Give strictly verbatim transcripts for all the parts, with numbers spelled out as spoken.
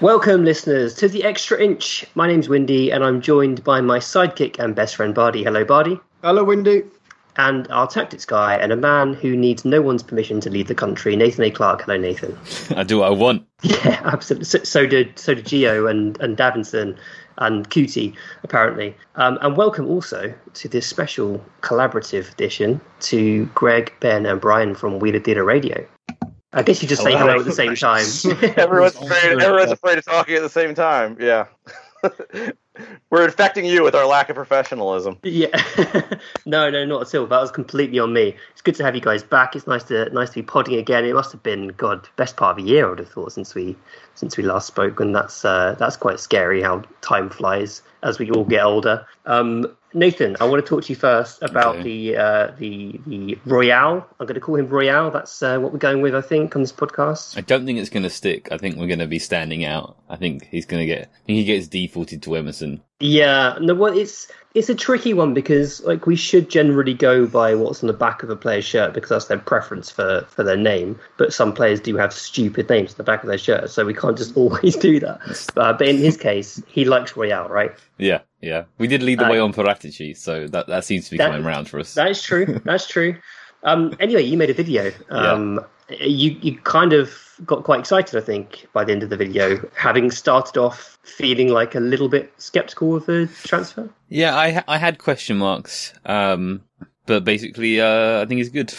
Welcome, listeners, to The Extra Inch. My name's Windy, and I'm joined by my sidekick and best friend, Bardi. Hello, Bardi. Hello, Windy. And our tactics guy, and a man who needs no one's permission to leave the country, Nathan A. Clark. Hello, Nathan. I do what I want. Yeah, absolutely. So, so did so did Gio and, and Davinson and Cutie, apparently. Um, and welcome also to this special collaborative edition to Greg, Ben and Bryan from Wheeler Dealer Radio. I guess you just hello. say hello at the same time. everyone's afraid, everyone's afraid of talking at the same time. Yeah. We're infecting you with our lack of professionalism. Yeah. no, no, not at all. That was completely on me. It's good to have you guys back. It's nice to nice to be podding again. It must have been, God, best part of a year, I would have thought, since we since we last spoke. And that's uh, that's quite scary how time flies as we all get older. Um, Nathan, I want to talk to you first about okay. the uh, the the Royal. I'm going to call him Royal. That's uh, what we're going with, I think, on this podcast. I don't think it's going to stick. I think we're going to be standing out. I think he's going to get. I think he gets defaulted to Emerson. Yeah, no, well, it's it's a tricky one because like we should generally go by what's on the back of a player's shirt because that's their preference for, for their name. But some players do have stupid names on the back of their shirt, so we can't just always do that. Uh, but in his case, he likes Royal, right? Yeah, yeah. We did lead the um, way on Paratici, so that, that seems to be that, coming round for us. That is true. That's true. Um, anyway, you made a video. Um, yeah. You you kind of got quite excited, I think, by the end of the video, having started off feeling like a little bit sceptical of the transfer. Yeah, I I had question marks, um, but basically, uh, I think it's good.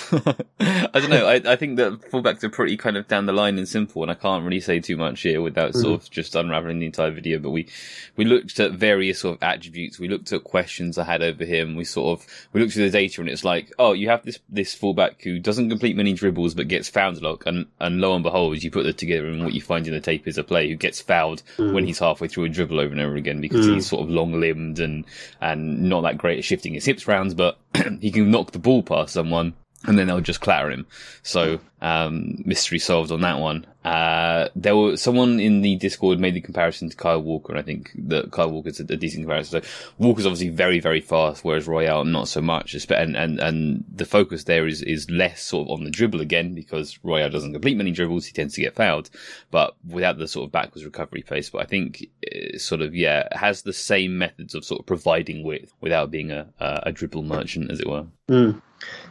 I don't know. I, I think that fullbacks are pretty kind of down the line and simple, and I can't really say too much here without mm-hmm. sort of just unraveling the entire video. But we we looked at various sort of attributes. We looked at questions I had over him. We sort of we looked through the data, and it's like, oh, you have this this fullback who doesn't complete many dribbles but gets fouled a lot, and and lo and behold, you put that together, and what you find in the tape is a player who gets fouled mm. when he's halfway through a dribble over and over again because mm. he's sort of long limbed and and not that great at shifting his hips rounds, but he can knock the ball past someone and then they'll just clatter him. So, um, mystery solved on that one. Uh, there were, someone in the Discord made the comparison to Kyle Walker, and I think that Kyle Walker's a, a decent comparison. So Walker's obviously very, very fast, whereas Royal not so much. And, and, and the focus there is, is less sort of on the dribble again, because Royal doesn't complete many dribbles. He tends to get fouled, but without the sort of backwards recovery pace. But I think it sort of, yeah, has the same methods of sort of providing width without being a, a, a dribble merchant, as it were. Mm.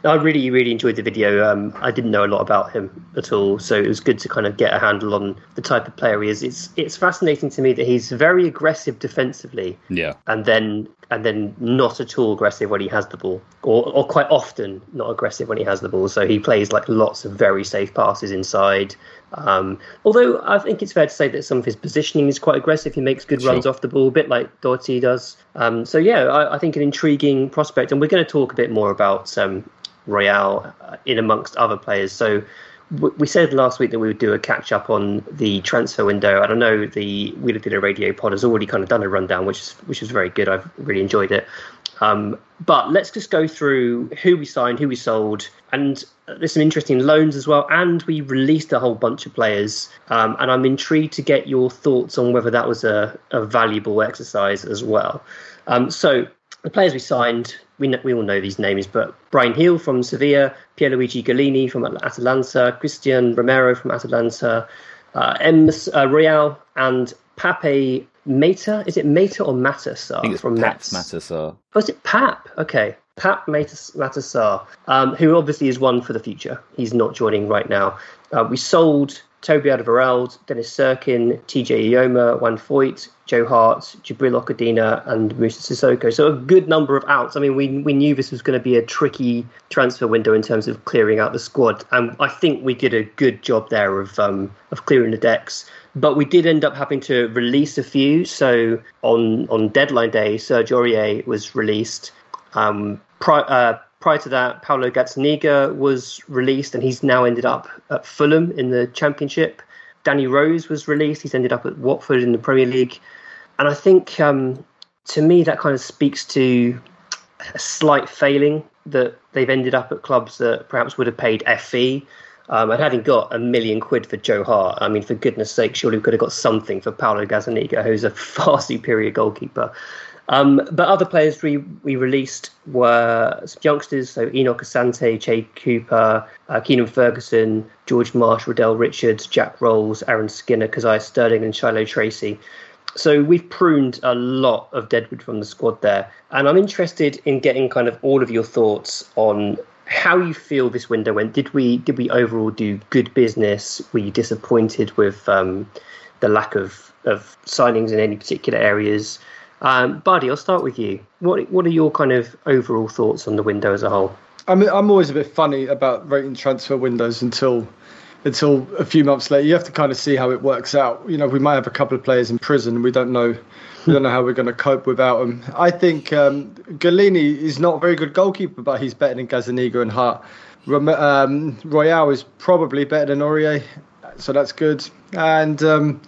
I really, really enjoyed the video. Um, I didn't know a lot about him at all, so it was good to kind of get a handle on the type of player he is. It's it's fascinating to me that he's very aggressive defensively, yeah, and then and then not at all aggressive when he has the ball, or or quite often not aggressive when he has the ball. So he plays like lots of very safe passes inside. Um, although I think it's fair to say that some of his positioning is quite aggressive. He makes good sure. runs off the ball, a bit like Doherty does. Um, so yeah, I, I think an intriguing prospect, and we're going to talk a bit more about um, Royal in amongst other players. So we said last week that we would do a catch-up on the transfer window. And I know the Wheeler Dealer Radio pod has already kind of done a rundown, which is, which is very good. I've really enjoyed it. Um, but let's just go through who we signed, who we sold, and there's some interesting loans as well. And we released a whole bunch of players. Um, and I'm intrigued to get your thoughts on whether that was a, a valuable exercise as well. Um, so the players we signed, we know, we all know these names, but Bryan Heel from Sevilla, Pierluigi Gollini from Atalanta, Cristian Romero from Atalanta, uh, M, uh, Royal, and Pape Mata. Is it Mata or Matasar? I think it's from Pap Matasar. Oh, is it Pap? Okay. Pap Matasar, um, who obviously is one for the future. He's not joining right now. Uh, we sold Toby Alderweireld, Dennis Cirkin, T J Ioma, Juan Foyt, Joe Hart, Jabril Okedina, and Moussa Sissoko. So a good number of outs. I mean, we we knew this was going to be a tricky transfer window in terms of clearing out the squad, and I think we did a good job there of um, of clearing the decks. But we did end up having to release a few. So on on deadline day, Serge Aurier was released. Um, pri- uh, Prior to that, Paulo Gazzaniga was released, and he's now ended up at Fulham in the Championship. Danny Rose was released. He's ended up at Watford in the Premier League. And I think, um, to me, that kind of speaks to a slight failing that they've ended up at clubs that perhaps would have paid a fee. Um, and having got a million quid for Joe Hart, I mean, for goodness sake, surely we could have got something for Paulo Gazzaniga, who's a far superior goalkeeper. Um, but other players we, we released were some youngsters, so Enoch Asante, Che Cooper, uh, Keenan Ferguson, George Marsh, Riddell Richards, Jack Rolls, Aaron Skinner, Keziah Sterling and Shiloh Tracy. So we've pruned a lot of deadwood from the squad there. And I'm interested in getting kind of all of your thoughts on how you feel this window went. Did we did we overall do good business? Were you disappointed with um, the lack of, of signings in any particular areas? Um, Bardi, I'll start with you. What what are your kind of overall thoughts on the window as a whole? I mean, I'm always a bit funny about rating transfer windows until until a few months later. You have to kind of see how it works out. You know, we might have a couple of players in prison. We don't know we don't know how we're going to cope without them. I think um, Gollini is not a very good goalkeeper, but he's better than Gazzaniga and Hart. Um, Royal is probably better than Aurier, so that's good. And um,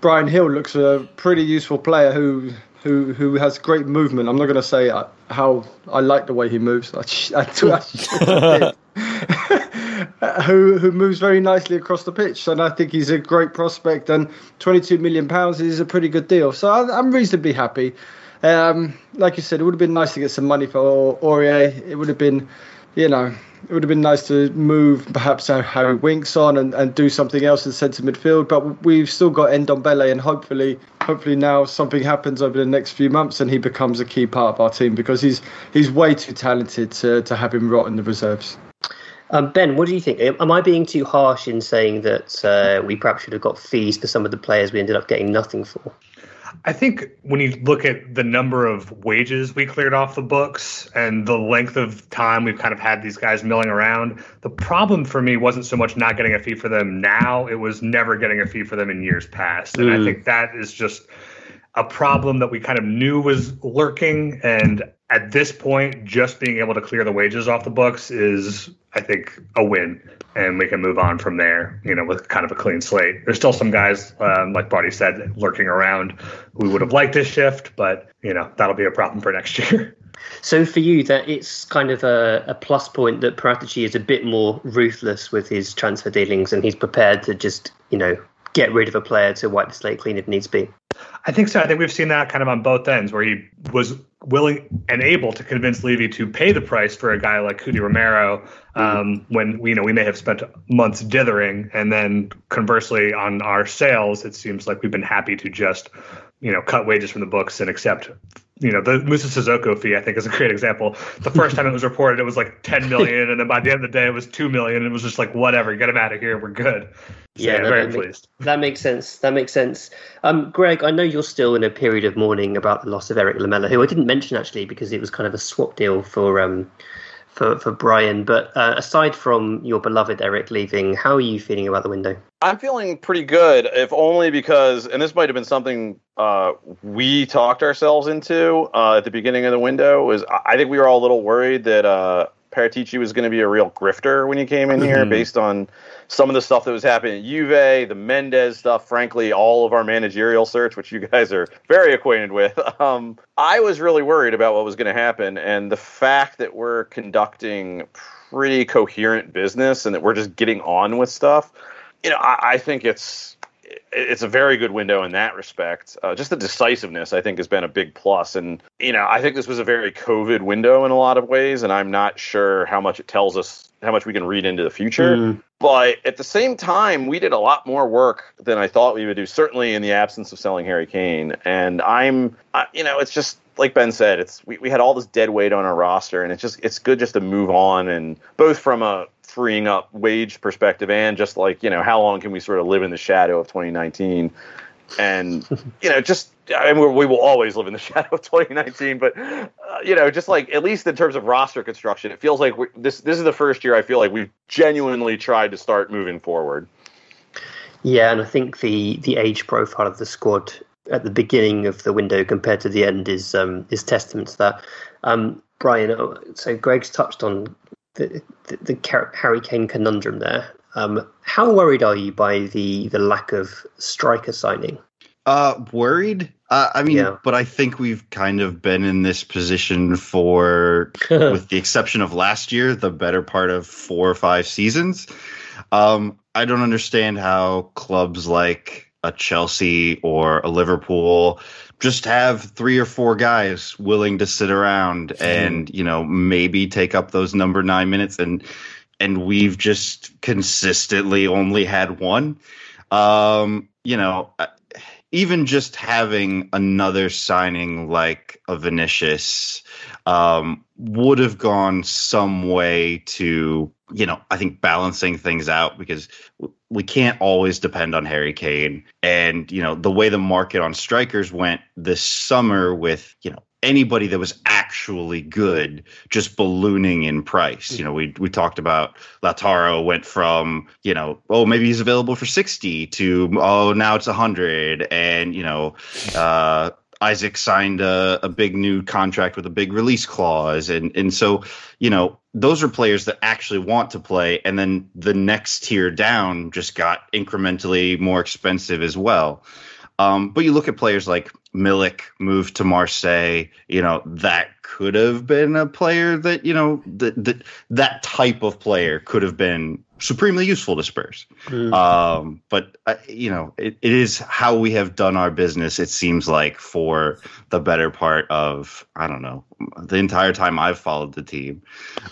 Bryan Heel looks a pretty useful player who... Who who has great movement. I'm not going to say I, how I like the way he moves. I, I, I, I who who moves very nicely across the pitch, and I think he's a great prospect. And twenty-two million pounds is a pretty good deal, so I, I'm reasonably happy. Um, like you said, it would have been nice to get some money for Aurier. It would have been, you know, it would have been nice to move perhaps Harry Winks on and, and do something else in centre midfield. But we've still got Ndombele, and hopefully, hopefully now something happens over the next few months and he becomes a key part of our team, because he's he's way too talented to to have him rot in the reserves. Um, Ben, what do you think? Am I being too harsh in saying that uh, we perhaps should have got fees for some of the players we ended up getting nothing for? I think when you look at the number of wages we cleared off the books and the length of time we've kind of had these guys milling around, the problem for me wasn't so much not getting a fee for them now, it was never getting a fee for them in years past. And mm. I think that is just a problem that we kind of knew was lurking. And at this point, just being able to clear the wages off the books is, I think, a win. And we can move on from there, you know, with kind of a clean slate. There's still some guys, um, like Barty said, lurking around who would have liked to shift, but, you know, that'll be a problem for next year. So for you, that it's kind of a, a plus point that Paratici is a bit more ruthless with his transfer dealings and he's prepared to just, you know, get rid of a player to wipe the slate clean if needs be. I think so. I think we've seen that kind of on both ends, where he was willing and able to convince Levy to pay the price for a guy like Cuti Romero, um, mm-hmm. when we, you know, we may have spent months dithering. And then conversely, on our sales, it seems like we've been happy to just, you know, cut wages from the books and accept. You know, the Moussa Sissoko fee, I think, is a great example. The first time it was reported, it was like ten million dollars, and then by the end of the day, it was two million dollars. It was just like, whatever, get him out of here, we're good. So, yeah, yeah no, very that pleased. Makes, that makes sense. That makes sense. Um, Greg, I know you're still in a period of mourning about the loss of Eric Lamela, who I didn't mention, actually, because it was kind of a swap deal for um, for, for Bryan. But uh, aside from your beloved Eric leaving, how are you feeling about the window? I'm feeling pretty good, if only because, and this might have been something uh, we talked ourselves into uh, at the beginning of the window, is I think we were all a little worried that uh, Paratici was going to be a real grifter when he came in mm-hmm. here, based on some of the stuff that was happening at Juve, the Mendes stuff, frankly, all of our managerial search, which you guys are very acquainted with. Um, I was really worried about what was going to happen, and the fact that we're conducting pretty coherent business and that we're just getting on with stuff, you know, I, I think it's it's a very good window in that respect. Uh, just the decisiveness, I think, has been a big plus. And, you know, I think this was a very COVID window in a lot of ways, and I'm not sure how much it tells us, how much we can read into the future. Mm. But at the same time, we did a lot more work than I thought we would do, certainly in the absence of selling Harry Kane. And I'm, I, you know, it's just, like Ben said, it's we, we had all this dead weight on our roster, and it's just it's good just to move on, and both from a freeing up wage perspective and just like, you know, how long can we sort of live in the shadow of twenty nineteen? And, you know, just I mean, we're, we will always live in the shadow of twenty nineteen. But, uh, you know, just like at least in terms of roster construction, it feels like we're, this this is the first year I feel like we've genuinely tried to start moving forward. Yeah, and I think the the age profile of the squad at the beginning of the window compared to the end is um, is testament to that. Um, Bryan, so Greg's touched on the, the, the Harry Kane conundrum there. Um, how worried are you by the, the lack of striker signing? Uh, worried? Uh, I mean, yeah. But I think we've kind of been in this position for, with the exception of last year, the better part of four or five seasons. Um, I don't understand how clubs like a Chelsea or a Liverpool just have three or four guys willing to sit around and, you know, maybe take up those number nine minutes. And, and we've just consistently only had one, um, you know, even just having another signing like a Vinicius um, would have gone some way to, you know, I think balancing things out, because we can't always depend on Harry Kane. And, you know, the way the market on strikers went this summer with, you know, anybody that was actually good just ballooning in price. You know, we we talked about Lautaro went from, you know, oh, maybe he's available for sixty to, oh, now it's one hundred. And, you know, uh, Isaac signed a, a big new contract with a big release clause. And, and so, you know, those are players that actually want to play. And then the next tier down just got incrementally more expensive as well. Um, but you look at players like Milik moved to Marseille, you know, that could have been a player that, you know, that that, that type of player could have been supremely useful to Spurs. Mm. Um, but, uh, you know, it, it is how we have done our business, it seems like, for the better part of, I don't know, the entire time I've followed the team.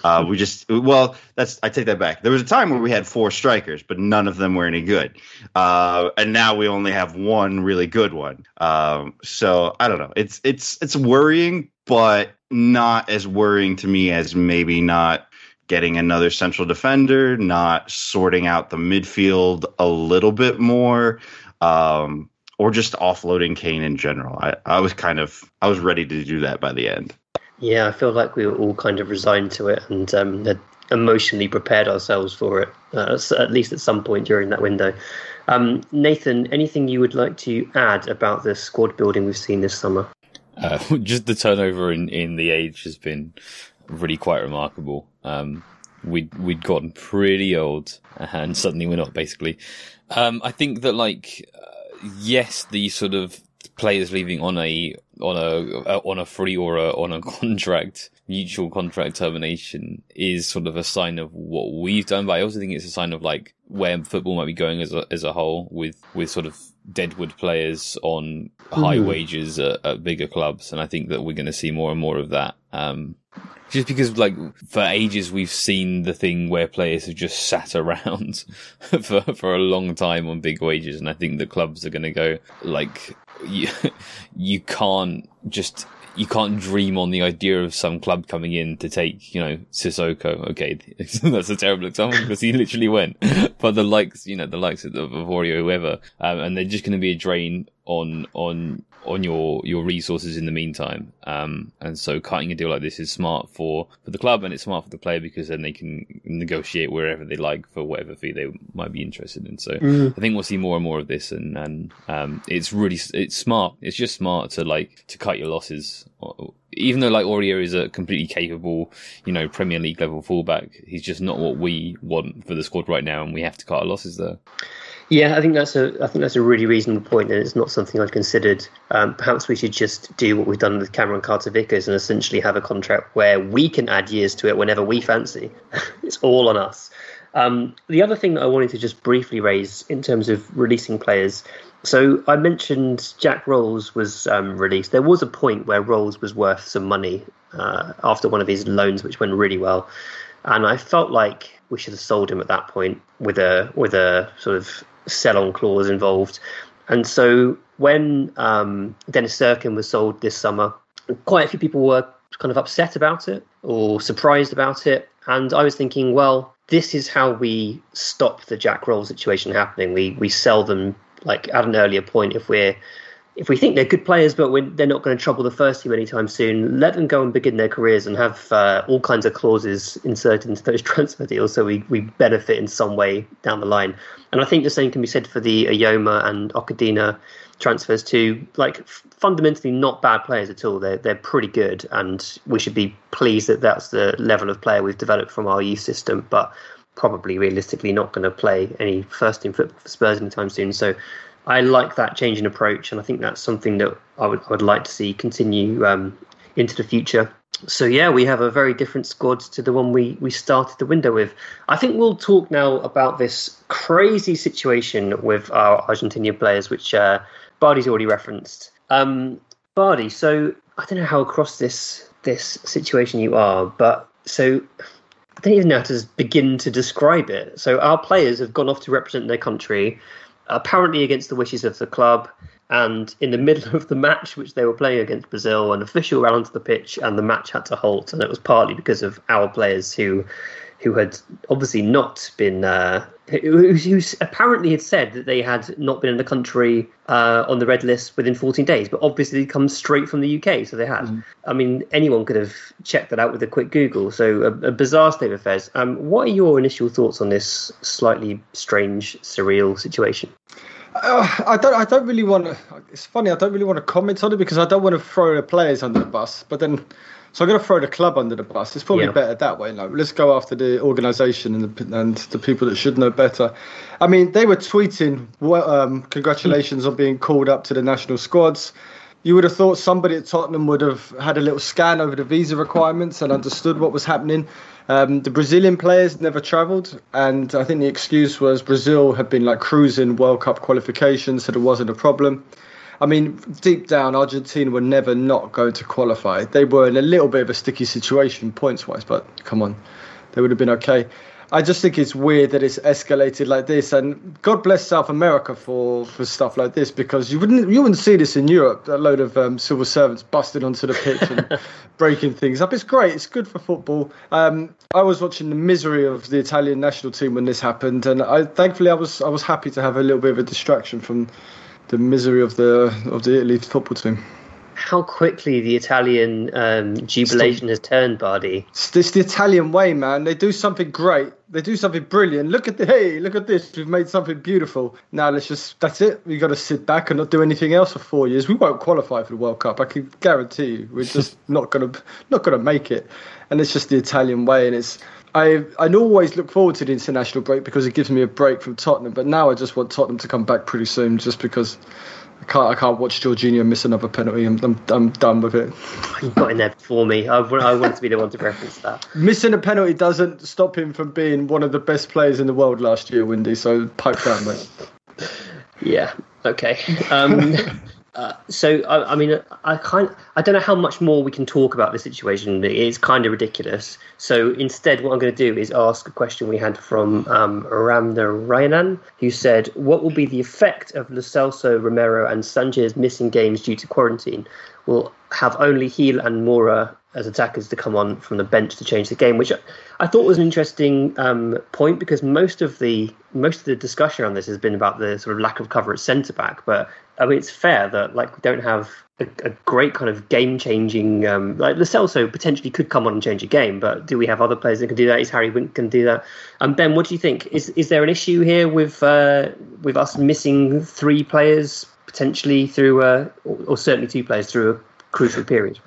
Uh, we just, well, that's I take that back. There was a time where we had four strikers, but none of them were any good. Uh, and now we only have one really good one. Um, so, I don't know. It's, it's, it's worrying, but not as worrying to me as maybe not getting another central defender, not sorting out the midfield a little bit more, um, or just offloading Kane in general. I, I was kind of I was ready to do that by the end. Yeah, I feel like we were all kind of resigned to it and um, had emotionally prepared ourselves for it, uh, at least at some point during that window. Um, Nathan, anything you would like to add about the squad building we've seen this summer? Uh, just the turnover in, in the age has been really quite remarkable. Um, we'd, we'd gotten pretty old and suddenly we're not, basically. Um, I think that, like, uh, yes, the sort of players leaving on a, on a, uh, on a free or a, on a contract, mutual contract termination is sort of a sign of what we've done. But I also think it's a sign of, like, where football might be going as a, as a whole with, with sort of deadwood players on high mm. wages at, at bigger clubs. And I think that we're going to see more and more of that. Um, Just because, like, for ages we've seen the thing where players have just sat around for for a long time on big wages, and I think the clubs are going to go, like, you, you can't just you can't dream on the idea of some club coming in to take, you know, Sissoko. Okay, that's a terrible example because he literally went, but the likes, you know, the likes of, of Aurier, whoever, um, and they're just going to be a drain on on on your your resources in the meantime. Um, and so cutting a deal like this is smart for, for the club, and it's smart for the player because then they can negotiate wherever they like for whatever fee they might be interested in. So mm. I think we'll see more and more of this, and, and um, it's really it's smart. It's just smart to like to cut your losses. Even though like Aurier is a completely capable, you know, Premier League level fullback, he's just not what we want for the squad right now, and we have to cut our losses there. Yeah, I think that's a I think that's a really reasonable point, and it's not something I've considered. Um, perhaps we should just do what we've done with Cameron Carter-Vickers and essentially have a contract where we can add years to it whenever we fancy. It's all on us. Um, the other thing that I wanted to just briefly raise in terms of releasing players, so I mentioned Jack Rolls was um, released. There was a point where Rolls was worth some money uh, after one of his loans, which went really well. And I felt like we should have sold him at that point with a with a sort of sell-on clause involved. And so when um, Dennis Cirkin was sold this summer, quite a few people were kind of upset about it or surprised about it. And I was thinking, well, this is how we stop the Jack Roll situation happening. We we sell them like at an earlier point if we're if we think they're good players, but we're, they're not going to trouble the first team anytime soon. Let them go and begin their careers and have uh, all kinds of clauses inserted into those transfer deals, so we, we benefit in some way down the line. And I think the same can be said for the Ayoma and Okedina transfers too. Like f- fundamentally not bad players at all. They're, they're pretty good, and we should be pleased that that's the level of player we've developed from our youth system, but probably realistically not going to play any first team football for Spurs anytime soon. So I like that change in approach, and I think that's something that I would, I would like to see continue um, into the future. So, yeah, we have a very different squad to the one we, we started the window with. I think we'll talk now about this crazy situation with our Argentinian players, which uh, Bardi's already referenced. Um, Bardi, so I don't know how across this this situation you are, but so I don't even know how to begin to describe it. So our players have gone off to represent their country, apparently against the wishes of the club, and in the middle of the match which they were playing against Brazil, an official ran onto the pitch and the match had to halt, and it was partly because of our players who who had obviously not been uh, who, who apparently had said that they had not been in the country uh, on the red list within fourteen days, but obviously come straight from the U K, so they had. Mm. I mean, anyone could have checked that out with a quick Google, so a, a bizarre state of affairs. Um, what are your initial thoughts on this slightly strange, surreal situation? Uh, I don't. I don't really want to. It's funny. I don't really want to comment on it because I don't want to throw the players under the bus. But then, so I'm going to throw the club under the bus. It's probably yeah. better that way. Like, let's go after the organisation and the and the people that should know better. I mean, they were tweeting, well, um, congratulations on being called up to the national squads. You would have thought somebody at Tottenham would have had a little scan over the visa requirements and understood what was happening. Um, the Brazilian players never travelled, and I think the excuse was Brazil had been like cruising World Cup qualifications, so there wasn't a problem. I mean, deep down, Argentina were never not going to qualify. They were in a little bit of a sticky situation points-wise, but come on, they would have been okay. I just think it's weird that it's escalated like this, and God bless South America for, for stuff like this, because you wouldn't you wouldn't see this in Europe. A load of um, civil servants busting onto the pitch and breaking things up. It's great. It's good for football. Um, I was watching the misery of the Italian national team when this happened, and I thankfully I was I was happy to have a little bit of a distraction from the misery of the of the Italy football team. How quickly the Italian um, jubilation has turned, Bardi. It's, it's the Italian way, man. They do something great. They do something brilliant. Look at the, hey, look at this. We've made something beautiful. Now let's just, that's it. We've got to sit back and not do anything else for four years. We won't qualify for the World Cup. I can guarantee you. We're just not going to not going to make it. And it's just the Italian way. And it's, I I always look forward to the international break because it gives me a break from Tottenham. But now I just want Tottenham to come back pretty soon just because... I can't, I can't watch Jorginho miss another penalty. I'm, I'm, I'm done with it. You got in there before me. I, I wanted to be the one to reference that. Missing a penalty doesn't stop him from being one of the best players in the world last year, Windy. So pipe down, mate. Yeah. Okay. Um, uh, so I, I mean, I kind, I don't know how much more we can talk about this situation. It's kind of ridiculous. So instead, what I'm going to do is ask a question we had from um, Ramna Ryanan, who said, "What will be the effect of Lo Celso, Romero, and Sanchez missing games due to quarantine? We'll have only Heel and Moura as attackers to come on from the bench to change the game," which I thought was an interesting um, point because most of the most of the discussion on this has been about the sort of lack of cover at centre back, but I mean, it's fair that like we don't have a, a great kind of game-changing. Um, like Lo Celso potentially could come on and change a game, but do we have other players that can do that? Is Harry Wink can do that? And um, Ben, what do you think? Is is there an issue here with uh, with us missing three players potentially through, uh, or, or certainly two players through a crucial period?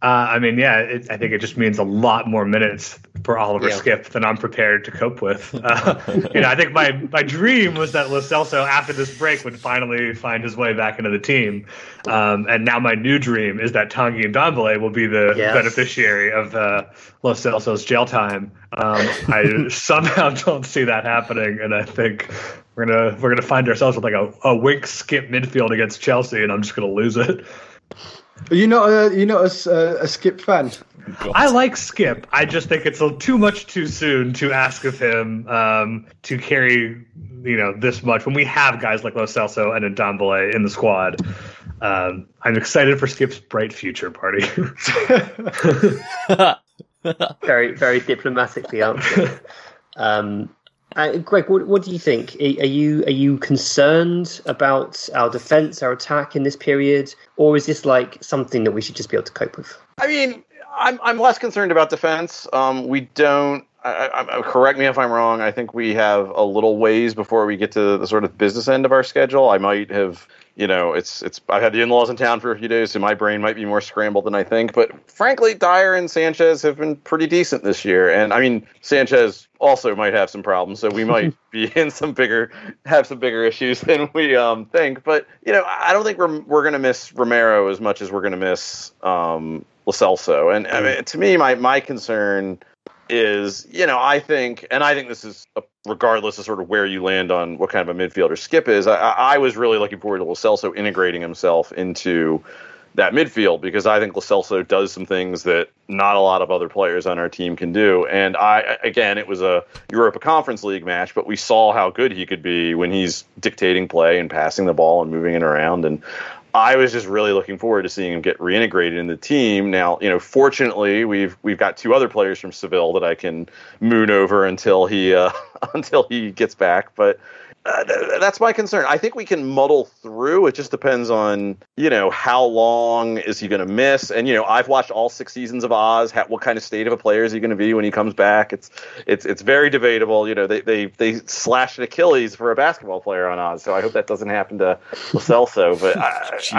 Uh, I mean, yeah, it, I think it just means a lot more minutes for Oliver yeah. Skipp than I'm prepared to cope with. Uh, you know, I think my, my dream was that Lo Celso, after this break, would finally find his way back into the team. Um, and now my new dream is that Tanguy Ndombele will be the yes. beneficiary of uh, Lo Celso's jail time. Um, I somehow don't see that happening, and I think we're gonna we're gonna find ourselves with like a, a Wink Skipp midfield against Chelsea, and I'm just gonna lose it. Are you not a, you're not a, a Skipp fan? God. I like Skipp. I just think it's a, too much too soon to ask of him um, to carry, you know, this much when we have guys like Lo Celso and Ndombele in the squad. Um, I'm excited for Skipp's bright future, party. Very, very diplomatically answered. Um, Uh, Greg, what, what do you think? Are you are you concerned about our defence, our attack in this period, or is this like something that we should just be able to cope with? I mean, I'm I'm less concerned about defence. Um, we don't. I, I, correct me if I'm wrong. I think we have a little ways before we get to the sort of business end of our schedule. I might have, you know, it's it's. I've had the in-laws in town for a few days, so my brain might be more scrambled than I think. But frankly, Dyer and Sanchez have been pretty decent this year, and I mean, Sanchez also might have some problems, so we might be in some bigger, have some bigger issues than we um, think. But you know, I don't think we're we're going to miss Romero as much as we're going to miss um, Lo Celso. And I mean, to me, my my concern is, you know, I think, and I think this is a, regardless of sort of where you land on what kind of a midfielder Skipp is. I, I was really looking forward to Lo Celso integrating himself into that midfield, because I think Lo Celso does some things that not a lot of other players on our team can do. And I, again, it was a Europa Conference League match, but we saw how good he could be when he's dictating play and passing the ball and moving it around. And I was just really looking forward to seeing him get reintegrated in the team. Now, you know, fortunately, we've we've got two other players from Seville that I can moon over until he uh, until he gets back, but Uh, that's my concern. I think we can muddle through. It just depends on, you know, how long is he going to miss? And, you know, I've watched all six seasons of Oz. How, what kind of state of a player is he going to be when he comes back? It's it's it's very debatable. You know, they they, they slashed an Achilles for a basketball player on Oz, so I hope that doesn't happen to Lo Celso. But I,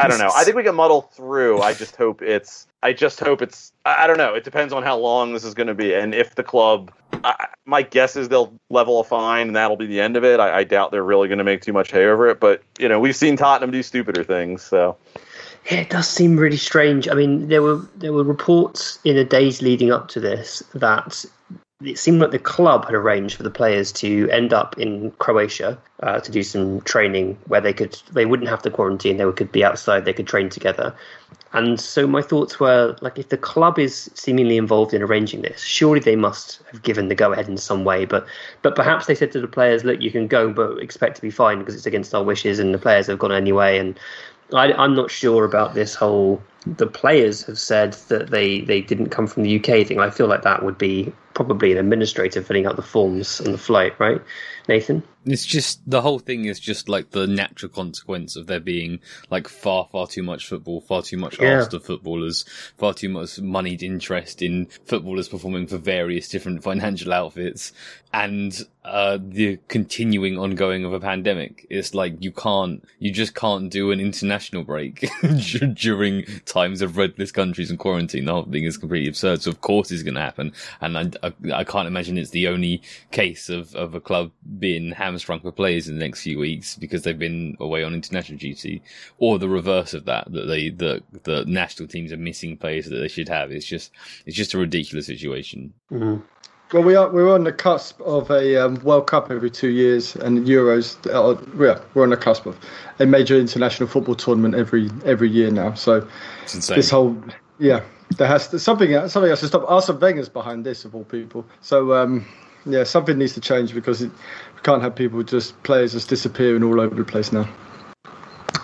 I don't know. I think we can muddle through. I just hope it's I just hope it's I don't know. It depends on how long this is going to be. And if the club, I, my guess is they'll level a fine and that'll be the end of it. I, I doubt they're really going to make too much hay over it. But, you know, we've seen Tottenham do stupider things. So yeah, it does seem really strange. I mean, there were there were reports in the days leading up to this that it seemed like the club had arranged for the players to end up in Croatia uh, to do some training where they could they wouldn't have to quarantine. They could be outside. They could train together. And so my thoughts were, like, if the club is seemingly involved in arranging this, surely they must have given the go-ahead in some way. But but perhaps they said to the players, look, you can go, but expect to be fined because it's against our wishes, and the players have gone anyway. And I, I'm not sure about this whole the players have said that they, they didn't come from the U K thing. I feel like that would be probably an administrator filling out the forms and the flight, right, Nathan? It's just, the whole thing is just like the natural consequence of there being like far, far too much football, far too much yeah. asked of footballers, far too much moneyed interest in footballers performing for various different financial outfits, and uh, the continuing ongoing of a pandemic. It's like you can't, you just can't do an international break during times of red list countries and quarantine. The whole thing is completely absurd. So of course it's going to happen. And I, I, I can't imagine it's the only case of, of a club being hamstrung for players in the next few weeks because they've been away on international duty, or the reverse of that, that they, the, the national teams are missing players that they should have. It's just, it's just a ridiculous situation. Mm-hmm. Well, we are, we're on the cusp of a um, World Cup every two years, and Euros, uh, yeah, we're on the cusp of a major international football tournament every every year now. So this whole, yeah, there has to, something, something has to stop. Arsene Wenger's behind this, of all people. So, um, yeah, something needs to change because it, we can't have people just, players just disappearing all over the place now.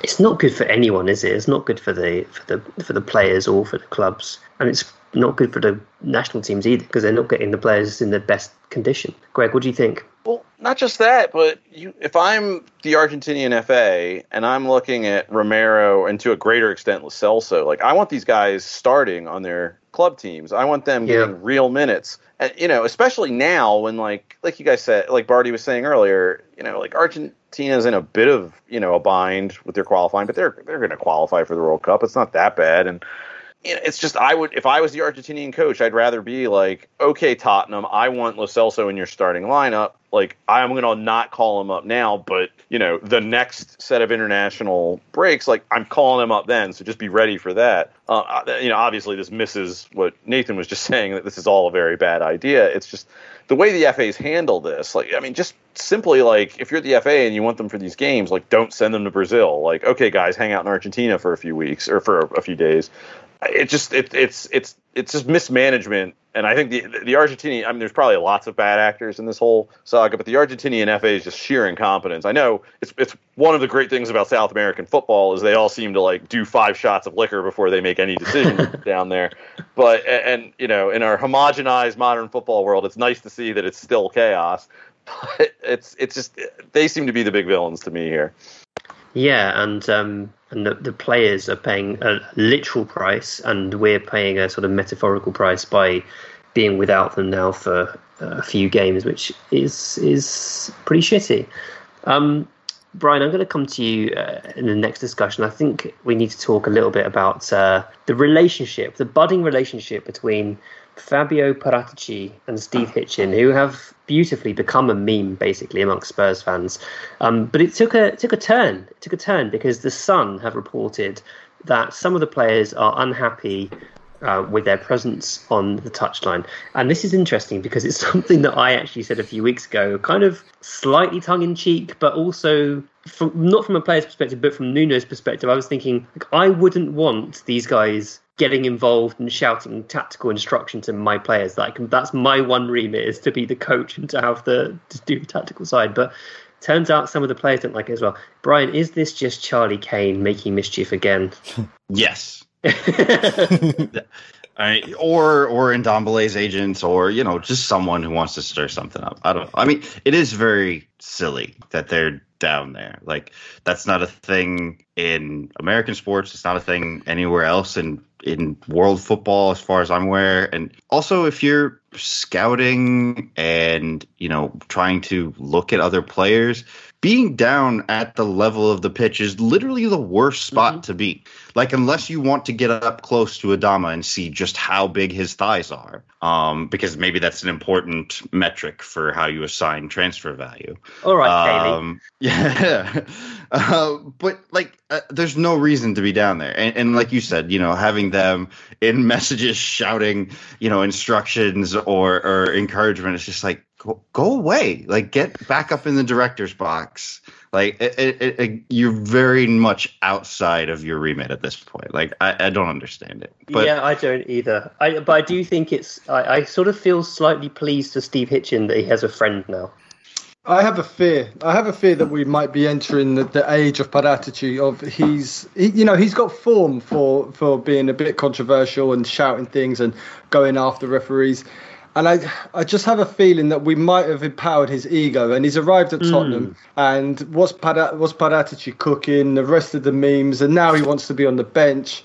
It's not good for anyone, is it? It's not good for the for the for the players or for the clubs, and it's not good for the national teams either because they're not getting the players in the best condition. Greg, what do you think? Well, not just that, but you, if I'm the Argentinian F A and I'm looking at Romero and to a greater extent Lo Celso, like I want these guys starting on their club teams. I want them yeah. getting real minutes. And, you know, especially now when like like you guys said, like Bardi was saying earlier, you know, like Argentina's in a bit of, you know, a bind with their qualifying, but they're they're going to qualify for the World Cup. It's not that bad. And it's just, I would, if I was the Argentinian coach, I'd rather be like, okay, Tottenham, I want Lo Celso in your starting lineup. Like, I'm going to not call him up now, but, you know, the next set of international breaks, like, I'm calling him up then, so just be ready for that. Uh, you know, obviously this misses what Nathan was just saying, that this is all a very bad idea. It's just the way the F A's handle this. Like, I mean, just simply, like, if you're the F A and you want them for these games, like, don't send them to Brazil. Like, okay, guys, hang out in Argentina for a few weeks or for a few days. It just it, it's it's it's just mismanagement, and I think the the Argentinian. I mean, there's probably lots of bad actors in this whole saga, but the Argentinian F A is just sheer incompetence. I know it's it's one of the great things about South American football is they all seem to like do five shots of liquor before they make any decision down there. But and you know, in our homogenized modern football world, it's nice to see that it's still chaos. But it's it's just they seem to be the big villains to me here. Yeah, and um, and the, the players are paying a literal price, and we're paying a sort of metaphorical price by being without them now for a few games, which is is pretty shitty. Um, Bryan, I'm going to come to you uh, in the next discussion. I think we need to talk a little bit about uh, the relationship, the budding relationship between Fabio Paratici and Steve Hitchin, who have beautifully become a meme basically amongst Spurs fans. Um, but it took a it took a turn. It took a turn because The Sun have reported that some of the players are unhappy uh, with their presence on the touchline. And this is interesting because it's something that I actually said a few weeks ago, kind of slightly tongue-in-cheek, but also from, not from a player's perspective, but from Nuno's perspective. I was thinking, like, I wouldn't want these guys getting involved and shouting tactical instruction to my players. Like, that's my one remit, is to be the coach and to have the to do the tactical side. But turns out some of the players don't like it as well. Bryan, is this just Charlie Kane making mischief again? Yes. I, or or Ndombele's agents, or, you know, just someone who wants to stir something up. I don't know. I mean, it is very silly that they're down there. Like, that's not a thing in American sports. It's not a thing anywhere else in, in world football, as far as I'm aware. And also, if you're scouting and, you know, trying to look at other players, being down at the level of the pitch is literally the worst spot mm-hmm. to be. Like, unless you want to get up close to Adama and see just how big his thighs are, um, because maybe that's an important metric for how you assign transfer value. All right, um, yeah. uh, but, like, uh, there's no reason to be down there. And, and like you said, you know, having them in messages shouting, you know, instructions or, or encouragement, it's just like, go away. Like, get back up in the director's box. Like, it, it, it, you're very much outside of your remit at this point. Like, I, I don't understand it. But, yeah, I don't either. I, but I do think it's, I, I sort of feel slightly pleased for Steve Hitchin that he has a friend now. I have a fear. I have a fear that we might be entering the, the age of Paratici. Of he's, he, you know, he's got form for, for being a bit controversial and shouting things and going after referees. And I, I just have a feeling that we might have empowered his ego, and he's arrived at Tottenham. Mm. And what's Paratici, what's Paratici cooking? The rest of the memes, and now he wants to be on the bench,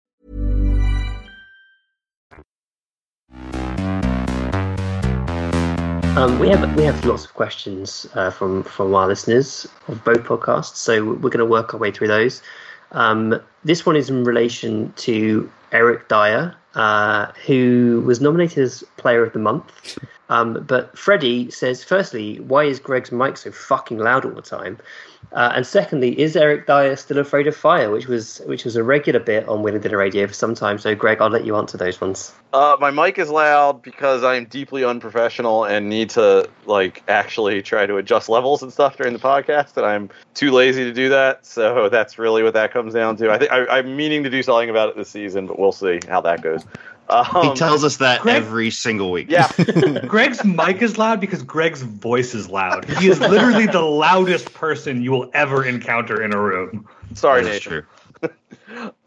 Um, we have we have lots of questions uh, from from our listeners of both podcasts, so we're going to work our way through those. Um, this one is in relation to Eric Dyer, uh, who was nominated as Player of the Month. Um, but Freddie says, firstly, why is Greg's mic so fucking loud all the time? Uh, and secondly, is Eric Dyer still afraid of fire, which was which was a regular bit on Wheeler Dealer Radio for some time. So, Greg, I'll let you answer those ones. Uh, my mic is loud because I'm deeply unprofessional and need to like actually try to adjust levels and stuff during the podcast, and I'm too lazy to do that. So that's really what that comes down to. I think I, I'm meaning to do something about it this season, but we'll see how that goes. Um, he tells us that Greg, every single week. Yeah, Greg's mic is loud because Greg's voice is loud. He is literally the loudest person you will ever encounter in a room. Sorry, that's Nathan. True.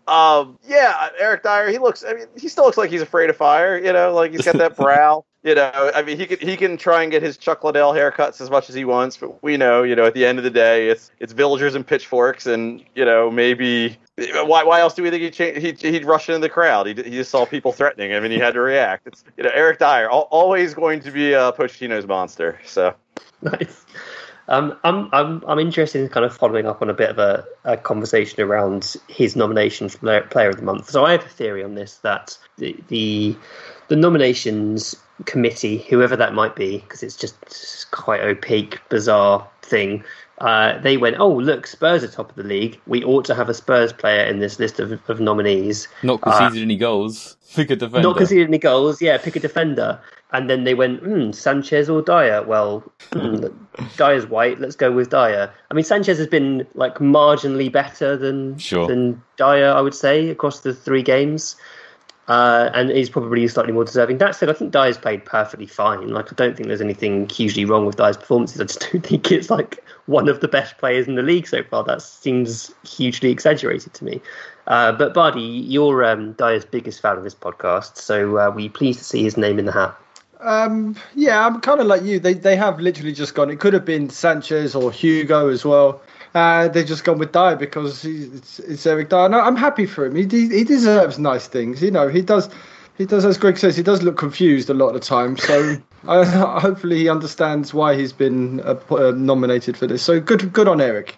um, yeah, Eric Dyer. He looks. I mean, he still looks like he's afraid of fire. You know, like he's got that brow. you know, I mean, he can he can try and get his Chuck Liddell haircuts as much as he wants, but we know, you know, at the end of the day, it's it's villagers and pitchforks, and you know, maybe why why else do we think he cha- he he'd rush into the crowd? He he just saw people threatening him, and he had to react. It's, you know, Eric Dyer, al- always going to be uh, Pochettino's monster. So nice. Um, I'm I'm I'm interested in kind of following up on a bit of a, a conversation around his nomination for Player of the Month. So I have a theory on this that the the, the nominations committee, whoever that might be, because it's just quite opaque, bizarre thing. Uh, they went, oh look, Spurs are top of the league. We ought to have a Spurs player in this list of, of nominees. Not conceded uh, any goals. Pick a defender. Not conceded any goals. Yeah, pick a defender. And then they went, hmm, Sanchez or Dyer? Well, Dyer's white. Let's go with Dyer. I mean, Sanchez has been like marginally better than sure. than Dyer, I would say, across the three games. Uh, and he's probably slightly more deserving. That said, I think Dyer's played perfectly fine. Like, I don't think there's anything hugely wrong with Dyer's performances. I just don't think it's like one of the best players in the league so far. That seems hugely exaggerated to me. Uh, but Bardi, you're um, Dyer's biggest fan of this podcast, so uh, were you pleased to see his name in the hat? Um, yeah, I'm kind of like you. They they have literally just gone. It could have been Sanchez or Hugo as well. Uh, they've just gone with Dyer because he's, it's, it's Eric Dyer. No, I'm happy for him. He he deserves nice things. You know, he does, he does, as Greg says, he does look confused a lot of the time. So I, hopefully he understands why he's been uh, uh, nominated for this. So good good on Eric.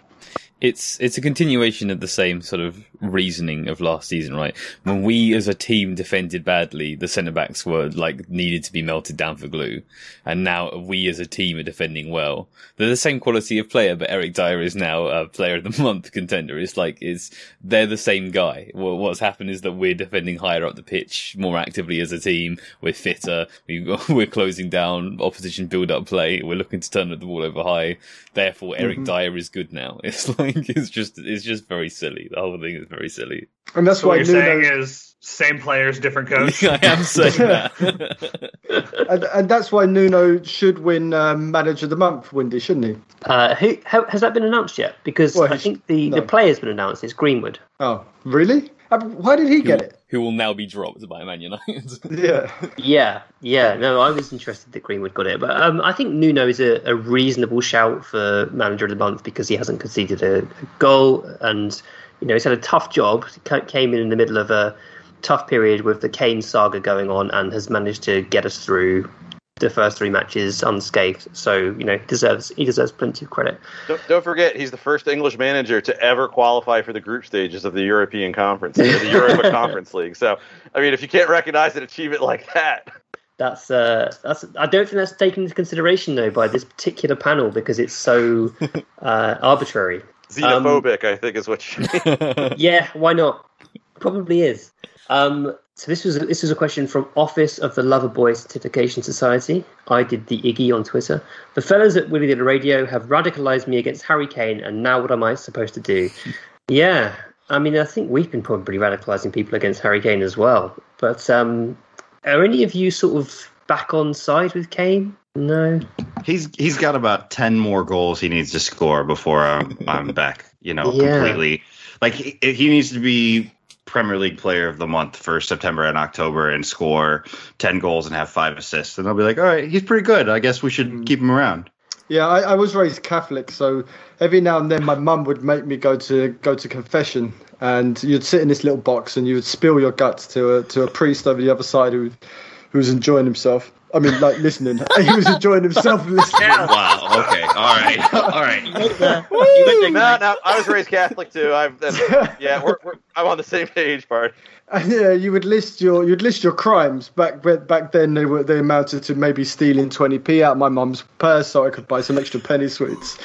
It's it's a continuation of the same sort of reasoning of last season, right? When we as a team defended badly, the centre-backs were like needed to be melted down for glue. And now we as a team are defending well. They're the same quality of player, but Eric Dyer is now a Player of the Month contender. It's like, it's, they're the same guy. Well, what's happened is that we're defending higher up the pitch, more actively as a team. We're fitter. We've got, we're closing down opposition build-up play. We're looking to turn the ball over high. Therefore, Eric mm-hmm. Dyer is good now. It's like, it's just it's just very silly. The whole thing is very silly. And that's so why what you're saying is same players, different coach. I am saying that. and, and that's why Nuno should win um, Manager of the Month, Windy, shouldn't he? Uh, who how, has that been announced yet? Because well, I think the, no. the player's been announced. It's Greenwood. Oh, really? Why did he who, get it? Who will now be dropped by Man United. yeah. Yeah, yeah. No, I was interested that Greenwood got it. But um, I think Nuno is a, a reasonable shout for Manager of the Month because he hasn't conceded a, a goal. And, you know, he's had a tough job. He came in in the middle of a tough period with the Kane saga going on and has managed to get us through the first three matches unscathed. So, you know, he deserves, he deserves plenty of credit. Don't, don't forget, he's the first English manager to ever qualify for the group stages of the European Conference, the Europa Conference League. So, I mean, if you can't recognize an achievement like that... That's uh, that's. I don't think that's taken into consideration, though, by this particular panel because it's so uh, arbitrary. Xenophobic, um, I think, is what you... Yeah, why not? Probably is. Um... So this was this was a question from Office of the Loverboy Certification Society. I did the Iggy on Twitter. The fellas at Wheeler Dealer Radio have radicalised me against Harry Kane, and now what am I supposed to do? Yeah, I mean, I think we've been probably radicalising people against Harry Kane as well. But um, are any of you sort of back on side with Kane? No. He's he's got about ten more goals he needs to score before I'm, I'm back. You know, yeah. completely. Like he, he needs to be Premier League Player of the Month for September and October and score ten goals and have five assists, and I'll be like, all right, he's pretty good. I guess we should keep him around. Yeah, I, I was raised Catholic, so every now and then my mum would make me go to go to confession, and you'd sit in this little box and you would spill your guts to a to a priest over the other side who who's enjoying himself. I mean, like, listening. He was enjoying himself listening. Wow, okay, all right, all right. No, no, I was raised Catholic, too. I've, yeah, we're, we're, I'm on the same page, Bart. And, yeah, you would list your you'd list your crimes. Back back then, they were they amounted to maybe stealing twenty p out of my mum's purse so I could buy some extra penny sweets.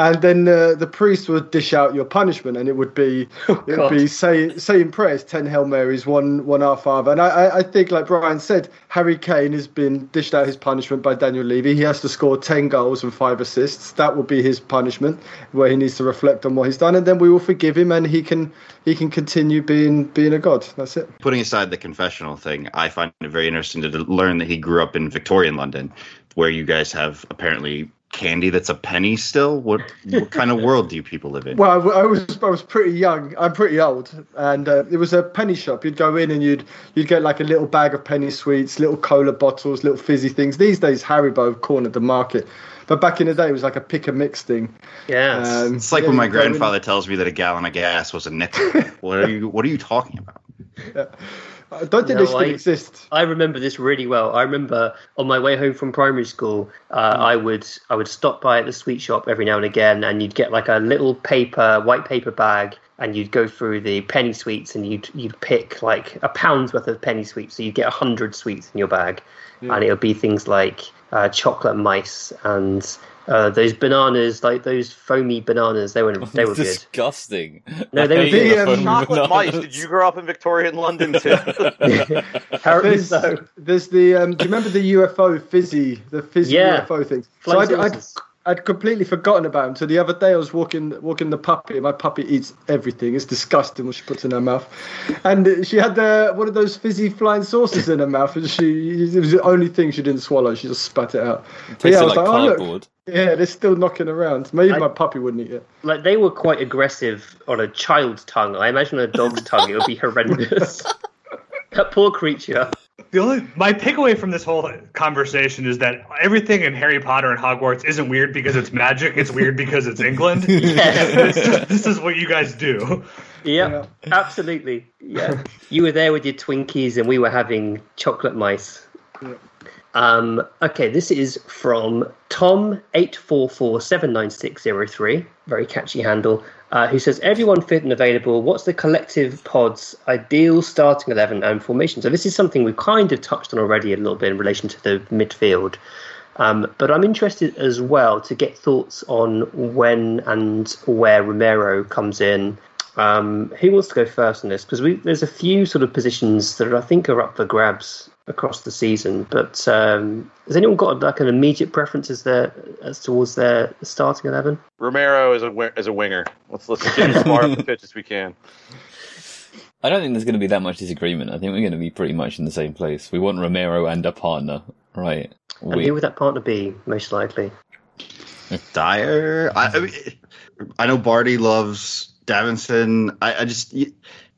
And then uh, the priest would dish out your punishment, and it would be oh, it would be say saying prayers, ten Hail Marys, one one Our Father. And I I think, like Bryan said, Harry Kane has been dished out his punishment by Daniel Levy. He has to score ten goals and five assists. That will be his punishment, where he needs to reflect on what he's done, and then we will forgive him, and he can he can continue being being a god. That's it. Putting aside the confessional thing, I find it very interesting to learn that he grew up in Victorian London, where you guys have apparently candy that's a penny still? What what kind of world do you people live in? Well, I, I was I was pretty young. I'm pretty old, and uh, it was a penny shop. You'd go in and you'd you'd get like a little bag of penny sweets, little cola bottles, little fizzy things. These days, Haribo cornered the market. But back in the day, it was like a pick and mix thing. Yeah, um, it's like yeah, when my grandfather tells me that a gallon of gas was a nickel. What are you What are you talking about? Yeah. I don't think no, this thing exists. I remember this really well. I remember on my way home from primary school, uh, mm. I would I would stop by at the sweet shop every now and again, and you'd get like a little paper, white paper bag, and you'd go through the penny sweets, and you'd you'd pick like a pound's worth of penny sweets, so you'd get a hundred sweets in your bag, mm. and it would be things like uh, chocolate mice and. Uh, those bananas, like those foamy bananas, they were they were disgusting. Good. No, they were the, um, chocolate mice. Did you grow up in Victorian London too? there's, so. there's the. Um, do you remember the U F O fizzy, the fizzy yeah. U F O things? So I'd, I'd, I'd completely forgotten about them. So the other day I was walking walking the puppy. And my puppy eats everything. It's disgusting what she puts in her mouth, and she had uh, one of those fizzy flying saucers in her mouth, and she it was the only thing she didn't swallow. She just spat it out. It tasted yeah, I was like, like cardboard. Oh, look. Yeah, they're still knocking around. Maybe I, my puppy wouldn't eat it. Like, they were quite aggressive on a child's tongue. I imagine on a dog's tongue, it would be horrendous. That poor creature. The only my takeaway from this whole conversation is that everything in Harry Potter and Hogwarts isn't weird because it's magic. It's weird because it's England. Yes. It's just, this is what you guys do. Yep, yeah, absolutely. Yeah, you were there with your Twinkies, and we were having chocolate mice. Yeah. Um, okay, this is from Tom eight four four seven nine six zero three. Very catchy handle. Uh, who says everyone fit and available? What's the collective pod's ideal starting eleven and formation? So this is something we've kind of touched on already a little bit in relation to the midfield. Um, but I'm interested as well to get thoughts on when and where Romero comes in. Um, who wants to go first on this? Because we, there's a few sort of positions that I think are up for grabs across the season. But um, has anyone got like an immediate preference as their as towards their starting eleven? Romero is a is a winger. Let's let's get as far up the pitch as we can. I don't think there's going to be that much disagreement. I think we're going to be pretty much in the same place. We want Romero and a partner, right? And we... who would that partner be, most likely? Dyer. I, I, mean, I know Bardi loves Davinson. I, I just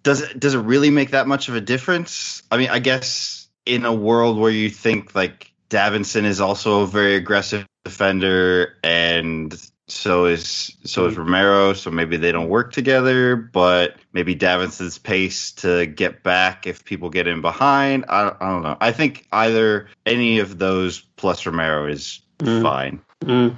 does it does it really make that much of a difference? I mean, I guess. In a world where you think like Davinson is also a very aggressive defender, and so is so is Romero, so maybe they don't work together, but maybe Davinson's pace to get back if people get in behind. I, I don't know. I think either any of those plus Romero is mm. fine. Mm.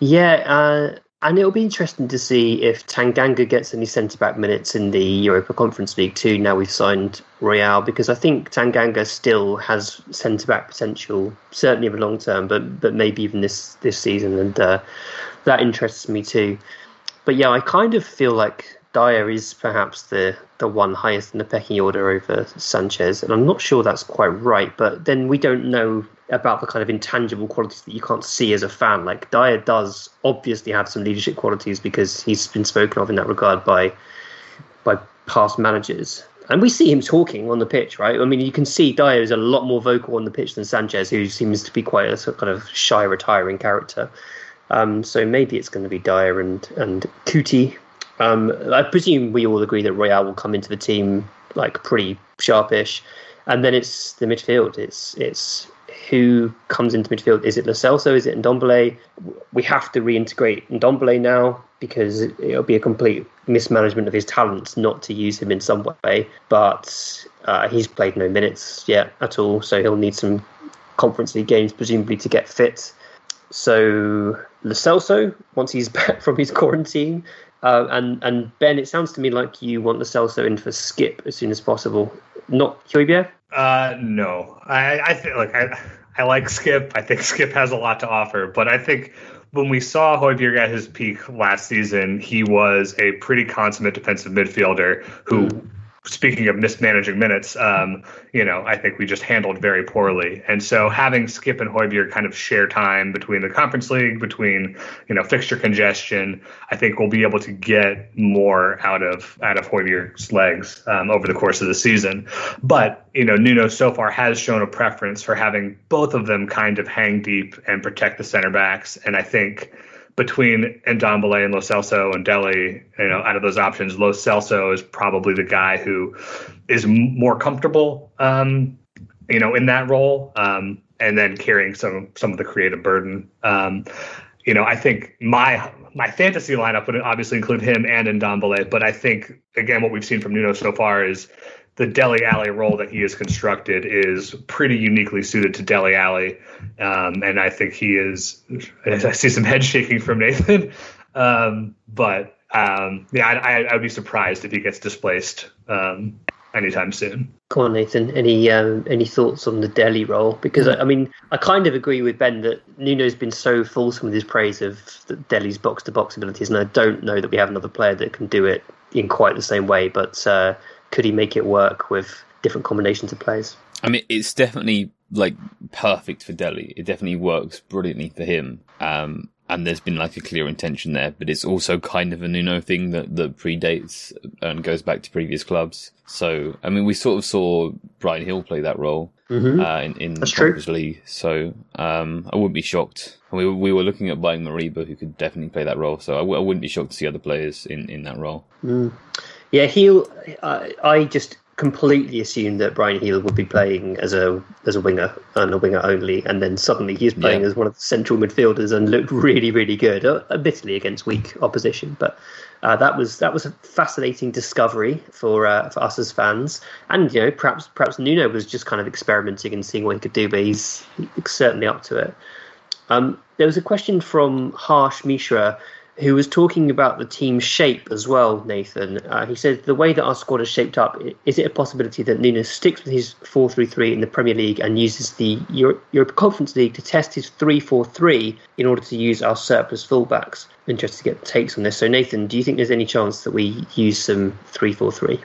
Yeah, uh, and it'll be interesting to see if Tanganga gets any centre-back minutes in the Europa Conference League too, now we've signed Royal, because I think Tanganga still has centre-back potential, certainly in the long term, but but maybe even this, this season, and uh, that interests me too. But yeah, I kind of feel like Dyer is perhaps the, the one highest in the pecking order over Sanchez, and I'm not sure that's quite right, but then we don't know about the kind of intangible qualities that you can't see as a fan. Like Dyer does obviously have some leadership qualities because he's been spoken of in that regard by by past managers. And we see him talking on the pitch, right? I mean, you can see Dyer is a lot more vocal on the pitch than Sanchez, who seems to be quite a sort of kind of shy, retiring character. Um, so maybe it's going to be Dyer and, and Kuti. Um, I presume we all agree that Royal will come into the team like pretty sharpish. And then it's the midfield. It's it's... Who comes into midfield? Is it Lo Celso? Is it Ndombele? We have to reintegrate Ndombele now because it'll be a complete mismanagement of his talents not to use him in some way. But uh, he's played no minutes yet at all, so he'll need some Conference League games presumably to get fit. So Lo Celso, once he's back from his quarantine, uh, and and Ben, it sounds to me like you want Lo Celso in for Skipp as soon as possible. Not Hyobier? Uh, no, I, I think like I, I like Skipp. I think Skipp has a lot to offer, but I think when we saw Hojbjerg at his peak last season, he was a pretty consummate defensive midfielder who speaking of mismanaging minutes, um, you know, I think we just handled very poorly. And so having Skipp and Hojbjerg kind of share time between the Conference League, between, you know, fixture congestion, I think we'll be able to get more out of out of Hojbjerg's legs um, over the course of the season. But, you know, Nuno so far has shown a preference for having both of them kind of hang deep and protect the center backs. And I think between Ndombele and Lo Celso and Dele, you know, out of those options, Lo Celso is probably the guy who is more comfortable, um, you know, in that role, um, and then carrying some some of the creative burden. Um, you know, I think my my fantasy lineup would obviously include him and Ndombele, but I think, again, what we've seen from Nuno so far is the Dele Alli role that he has constructed is pretty uniquely suited to Dele Alli. Um, and I think he is, I see some head shaking from Nathan. Um, but um, yeah, I, I, I'd be surprised if he gets displaced um, anytime soon. Come on, Nathan. Any um, any thoughts on the Dele role? Because, I, I mean, I kind of agree with Ben that Nuno's been so fulsome with his praise of Dele's box-to-box abilities. And I don't know that we have another player that can do it in quite the same way. But uh, could he make it work with different combinations of players? I mean, it's definitely like perfect for Dele. It definitely works brilliantly for him. Um, and there's been like a clear intention there, but it's also kind of a Nuno thing that, that predates and goes back to previous clubs. So, I mean, we sort of saw Bryan Hill play that role mm-hmm. uh, in, in the Champions League. So um, I wouldn't be shocked. We, we were looking at buying Mariba, who could definitely play that role. So I, w- I wouldn't be shocked to see other players in, in that role. Mm. Yeah, Heel. I, I just completely assumed that Bryan Heel would be playing as a as a winger and a winger only, and then suddenly he's playing yeah. as one of the central midfielders and looked really, really good, admittedly against weak opposition. But uh, that was that was a fascinating discovery for uh, for us as fans, and you know perhaps perhaps Nuno was just kind of experimenting and seeing what he could do, but he's certainly up to it. Um, there was a question from Harsh Mishra, who was talking about the team shape as well, Nathan. Uh, he said, the way that our squad is shaped up, is it a possibility that Nuno sticks with his four three three in the Premier League and uses the Euro- Europa Conference League to test his three four three in order to use our surplus fullbacks? I'm interested to get takes on this. So, Nathan, do you think there's any chance that we use some three four three?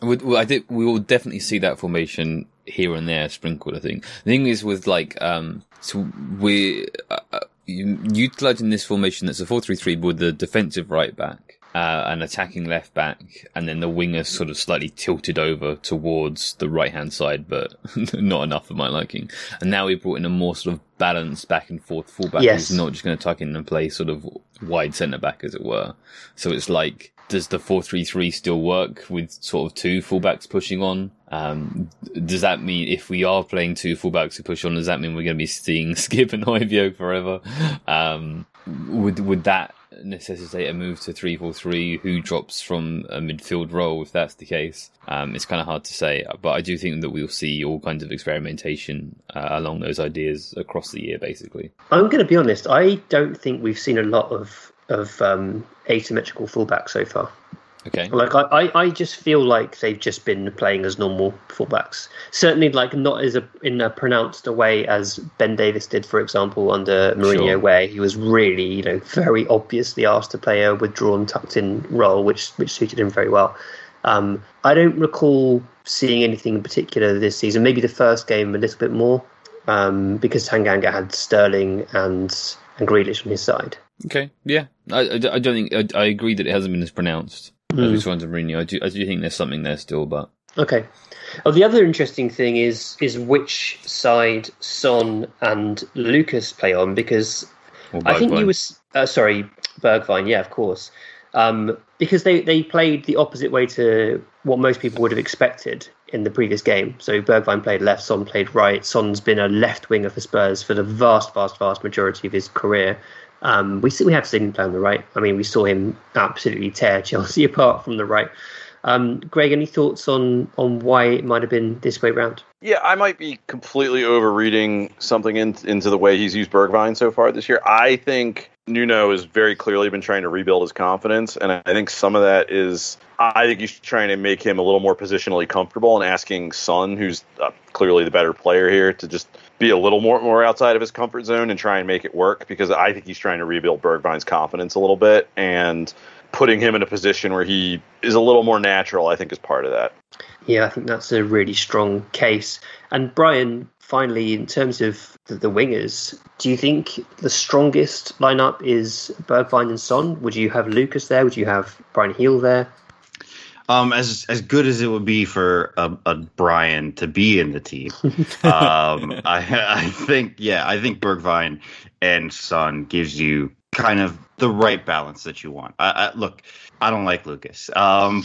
Well, I did, we will definitely see that formation here and there sprinkled, I think. The thing is with, like, um, so we're... Uh, utilising this formation that's a four three three with the defensive right back, uh, an attacking left back, and then the winger sort of slightly tilted over towards the right-hand side, but not enough for my liking. And now we've brought in a more sort of balanced back-and-forth fullback yes. who's not just going to tuck in and play sort of wide centre-back, as it were. So it's like, does the four three three still work with sort of two fullbacks pushing on? Um, does that mean if we are playing two fullbacks who push on, does that mean we're going to be seeing Skipp and Hojbjerg forever? Um, would would that necessitate a move to three four three? Who drops from a midfield role if that's the case? Um, it's kind of hard to say, but I do think that we'll see all kinds of experimentation uh, along those ideas across the year, basically. I'm going to be honest. I don't think we've seen a lot of of um, asymmetrical fullback so far. Okay. Like, I, I just feel like they've just been playing as normal fullbacks. Certainly, like, not as a, in a pronounced a way as Ben Davis did, for example, under Mourinho, sure. where he was really, you know, very obviously asked to play a withdrawn, tucked-in role, which which suited him very well. Um, I don't recall seeing anything in particular this season. Maybe the first game a little bit more, um, because Tanganga had Sterling and... and Grealish on his side. Okay, yeah. I, I, I don't think... I, I agree that it hasn't been as pronounced mm. as we saw under Mourinho. I do, I do think there's something there still, but... Okay. Oh, the other interesting thing is is which side Son and Lucas play on, because I think he was... Uh, sorry, Bergwijn, yeah, of course. Um, because they, they played the opposite way to what most people would have expected in the previous game. So Bergwijn played left, Son played right. Son's been a left winger for Spurs for the vast, vast, vast majority of his career. Um, we we have seen him play on the right. I mean, we saw him absolutely tear Chelsea apart from the right. Um, Greg, any thoughts on, on why it might have been this way round? Yeah, I might be completely over-reading something in, into the way he's used Bergwijn so far this year. I think Nuno has very clearly been trying to rebuild his confidence, and I think some of that is, I think he's trying to make him a little more positionally comfortable and asking Son, who's uh, clearly the better player here, to just be a little more, more outside of his comfort zone and try and make it work, because I think he's trying to rebuild Bergwijn's confidence a little bit, and putting him in a position where he is a little more natural, I think, is part of that. Yeah, I think that's a really strong case. And Bryan, finally, in terms of the, the wingers, do you think the strongest lineup is Bergwijn and Son? Would you have Lucas there? Would you have Bryan Heel there? Um, as as good as it would be for a, a Bryan to be in the team, um, I, I think yeah, I think Bergwijn and Son gives you kind of the right balance that you want. I, I, look, I don't like Lucas, um,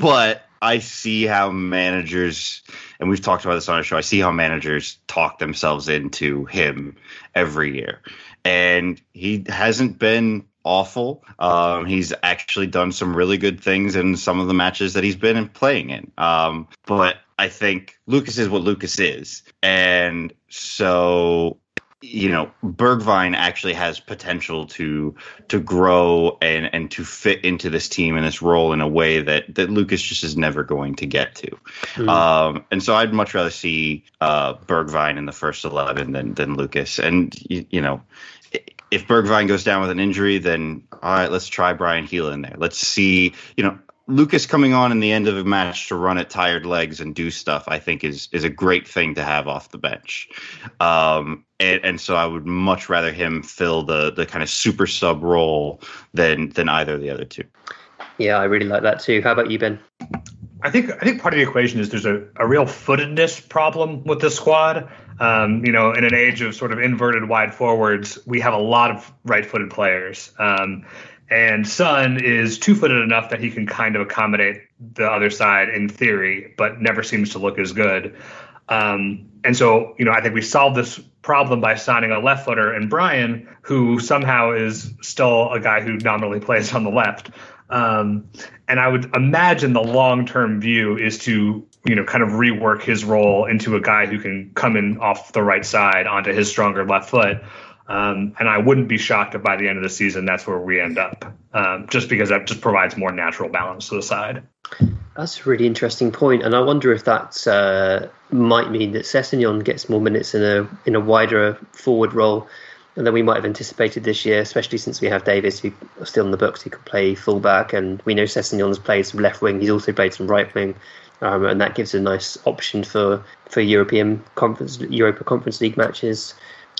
but I see how managers, and we've talked about this on our show, I see how managers talk themselves into him every year. And he hasn't been awful. Um, he's actually done some really good things in some of the matches that he's been playing in. Um, but I think Lucas is what Lucas is. And so, you know, Bergwijn actually has potential to to grow and, and to fit into this team and this role in a way that, that Lucas just is never going to get to. Mm. Um, and so I'd much rather see uh, Bergwijn in the first eleven than, than Lucas. And, you, you know, if Bergwijn goes down with an injury, then all right, let's try Bryan Heel in there. Let's see, you know, Lucas coming on in the end of a match to run at tired legs and do stuff, I think is is a great thing to have off the bench. Um, and, and so I would much rather him fill the the kind of super sub role than than either of the other two. Yeah, I really like that too. How about you, Ben? I think I think part of the equation is there's a, a real footedness problem with this squad. Um, you know, in an age of sort of inverted wide forwards, we have a lot of right-footed players. Um, and Son is two-footed enough that he can kind of accommodate the other side in theory, but never seems to look as good. Um, and so, you know, I think we solved this problem by signing a left footer in Bryan, who somehow is still a guy who nominally plays on the left. Um, and I would imagine the long-term view is to, you know, kind of rework his role into a guy who can come in off the right side onto his stronger left foot. Um, and I wouldn't be shocked if by the end of the season, that's where we end up, um, just because that just provides more natural balance to the side. That's a really interesting point. And I wonder if that uh, might mean that Sessegnon gets more minutes in a, in a wider forward role than we might have anticipated this year, especially since we have Davis, who's still in the books, who can play fullback. And we know Sessegnon's played some left wing. He's also played some right wing. Um, and that gives a nice option for, for European Conference, Europa Conference League matches.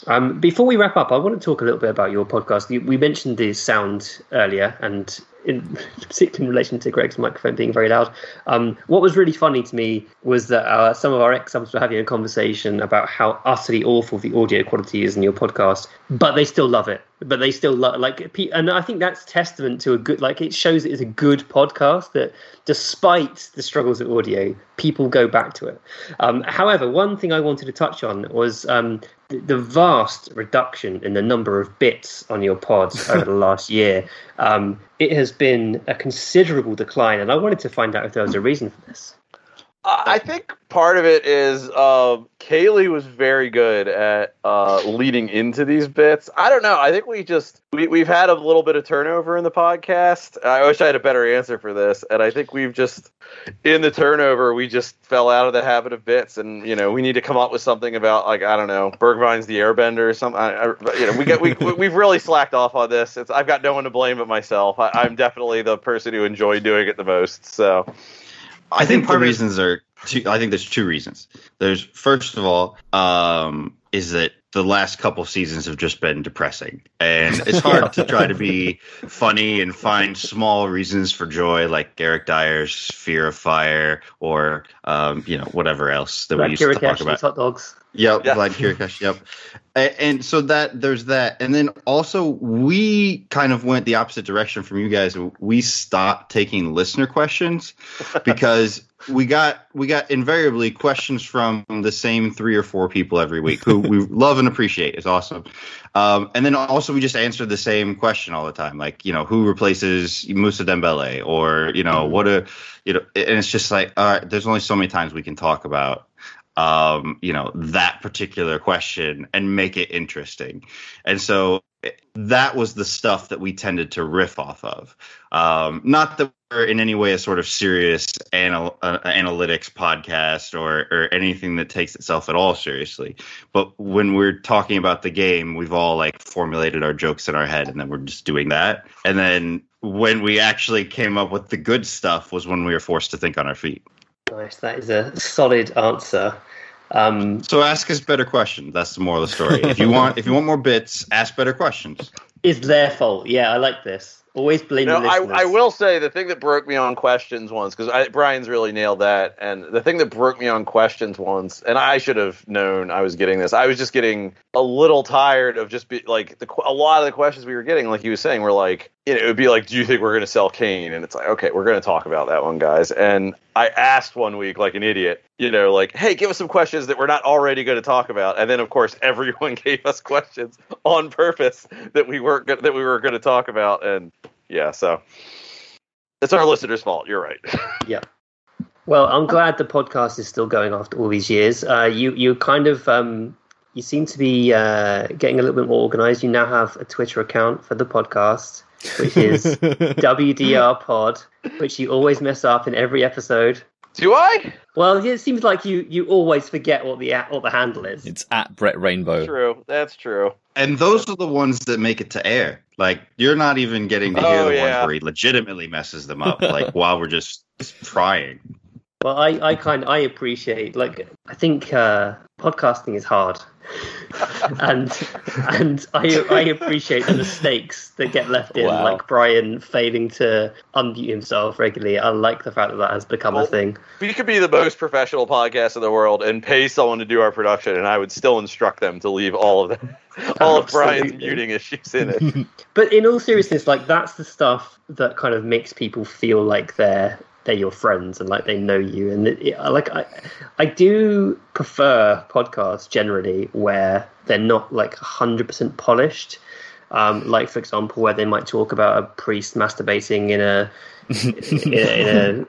Um, before we wrap up, I want to talk a little bit about your podcast. You, we mentioned the sound earlier, and in particular in relation to Greg's microphone being very loud. Um, what was really funny to me was that uh, some of our ex-subs were having a conversation about how utterly awful the audio quality is in your podcast, but they still love it. But they still lo- like, and I think that's testament to a good, like, it shows it's a good podcast that despite the struggles of audio, people go back to it. Um, however, one thing I wanted to touch on was um, the, the vast reduction in the number of bits on your pods over the last year. Um, it has been a considerable decline, and I wanted to find out if there was a reason for this. I think part of it is uh, Kaylee was very good at uh, leading into these bits. I don't know. I think we just we, we've had a little bit of turnover in the podcast. I wish I had a better answer for this. And I think we've just in the turnover, we just fell out of the habit of bits. And, you know, we need to come up with something about, like, I don't know, Bergwijn's the Airbender or something. I, I, you know, we get we we've really slacked off on this. It's, I've got no one to blame but myself. I, I'm definitely the person who enjoyed doing it the most. So. I think the reasons are two, I think there's two reasons. There's, first of all, um, is that the last couple seasons have just been depressing, and it's hard to try to be funny and find small reasons for joy, like Eric Dyer's Fear of Fire, or um, you know, whatever else that Black we used Kirikesh to talk about. Hot dogs. Yep, yeah. Vlad Kirikesh. Yep. And, and so that there's that, and then also we kind of went the opposite direction from you guys. We stopped taking listener questions because. We got we got invariably questions from the same three or four people every week who we love and appreciate. It's awesome. Um, and then also we just answer the same question all the time, like, you know, who replaces Moussa Dembele, or, you know, what a, you know, and it's just like, uh, there's only so many times we can talk about, um, you know, that particular question and make it interesting. And so that was the stuff that we tended to riff off of. Um, not that we're in any way a sort of serious anal- uh, analytics podcast or, or anything that takes itself at all seriously. But when we're talking about the game, we've all like formulated our jokes in our head, and then we're just doing that. And then when we actually came up with the good stuff was when we were forced to think on our feet. Nice. That is a solid answer. Um, so ask us better questions. That's the moral of the story. If you want, if you want more bits, ask better questions. It's their fault. Yeah, I like this. Always blame no, the listeners. I, I will say the thing that broke me on questions once, because Brian's really nailed that, and the thing that broke me on questions once, and I should have known I was getting this, I was just getting a little tired of just be, like the, a lot of the questions we were getting, like he was saying, were like, you know, it would be like, do you think we're going to sell Kane? And it's like, okay, we're going to talk about that one, guys. And I asked one week like an idiot, you know, like, hey, give us some questions that we're not already going to talk about. And then, of course, everyone gave us questions on purpose that we weren't go- that we were going to talk about. And yeah, so it's our listeners' fault. You're right. Yeah. Well, I'm glad the podcast is still going after all these years. Uh, you you kind of um, you seem to be uh, getting a little bit more organized. You now have a Twitter account for the podcast, which is W D R Pod, which you always mess up in every episode. Do I? Well, it seems like you, you always forget what the what the handle is. It's at Brett Rainbow. That's true. That's true. And those are the ones that make it to air. Like, you're not even getting to hear oh, the yeah. ones where he legitimately messes them up, like, while we're just trying. Well, I, I kind of, I appreciate, like, I think uh, podcasting is hard. and and I I appreciate the mistakes that get left in, wow. like Brian failing to unmute himself regularly. I like the fact that that has become well, a thing. We could be the most professional podcast in the world and pay someone to do our production, and I would still instruct them to leave all of them, all Absolutely. of Brian's muting issues in it. But in all seriousness, like, that's the stuff that kind of makes people feel like they're they're your friends and like they know you. And it, like I, I do prefer podcasts generally where they're not like one hundred percent polished. Um, like, for example, where they might talk about a priest masturbating in a, in a, in a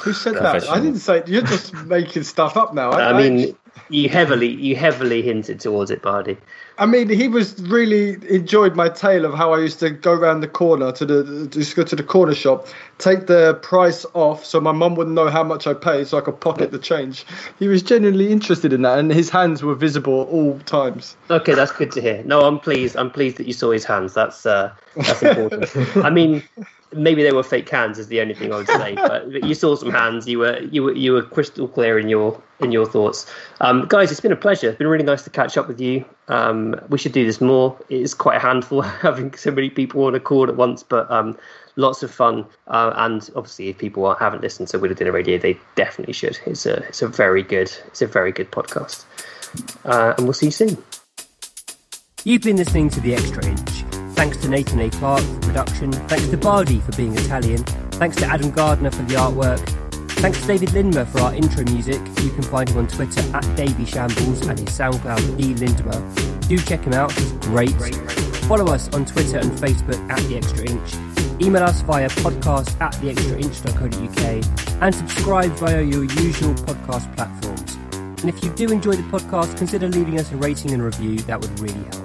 who said that? I didn't say. You're just making stuff up now. I, I mean, I, you heavily, you heavily hinted towards it, Bardi. I mean, he was really enjoyed my tale of how I used to go around the corner to the just go to the corner shop, take the price off, so my mum wouldn't know how much I paid, so I could pocket the change. He was genuinely interested in that, and his hands were visible at all times. Okay, that's good to hear. No, I'm pleased. I'm pleased that you saw his hands. That's uh, that's important. I mean. Maybe they were fake hands is the only thing I would say, but you saw some hands. You were you were you were crystal clear in your in your thoughts, um, guys. It's been a pleasure. It's been really nice to catch up with you. Um, we should do this more. It is quite a handful having so many people on a call at once, but um, lots of fun. Uh, and obviously, if people are, haven't listened to Wheeler Dealer Radio, they definitely should. It's a it's a very good it's a very good podcast, uh, and we'll see you soon. You've been listening to The Extra Inch. Thanks to Nathan A. Clark for production, thanks to Bardi for being Italian, thanks to Adam Gardner for the artwork, thanks to David Lindmer for our intro music. You can find him on Twitter at Davy Shambles and his SoundCloud D Lindmer. Do check him out, he's great. Follow us on Twitter and Facebook at The Extra Inch. Email us via podcast at the extra inch dot co dot uk and subscribe via your usual podcast platforms. And if you do enjoy the podcast, consider leaving us a rating and review, that would really help.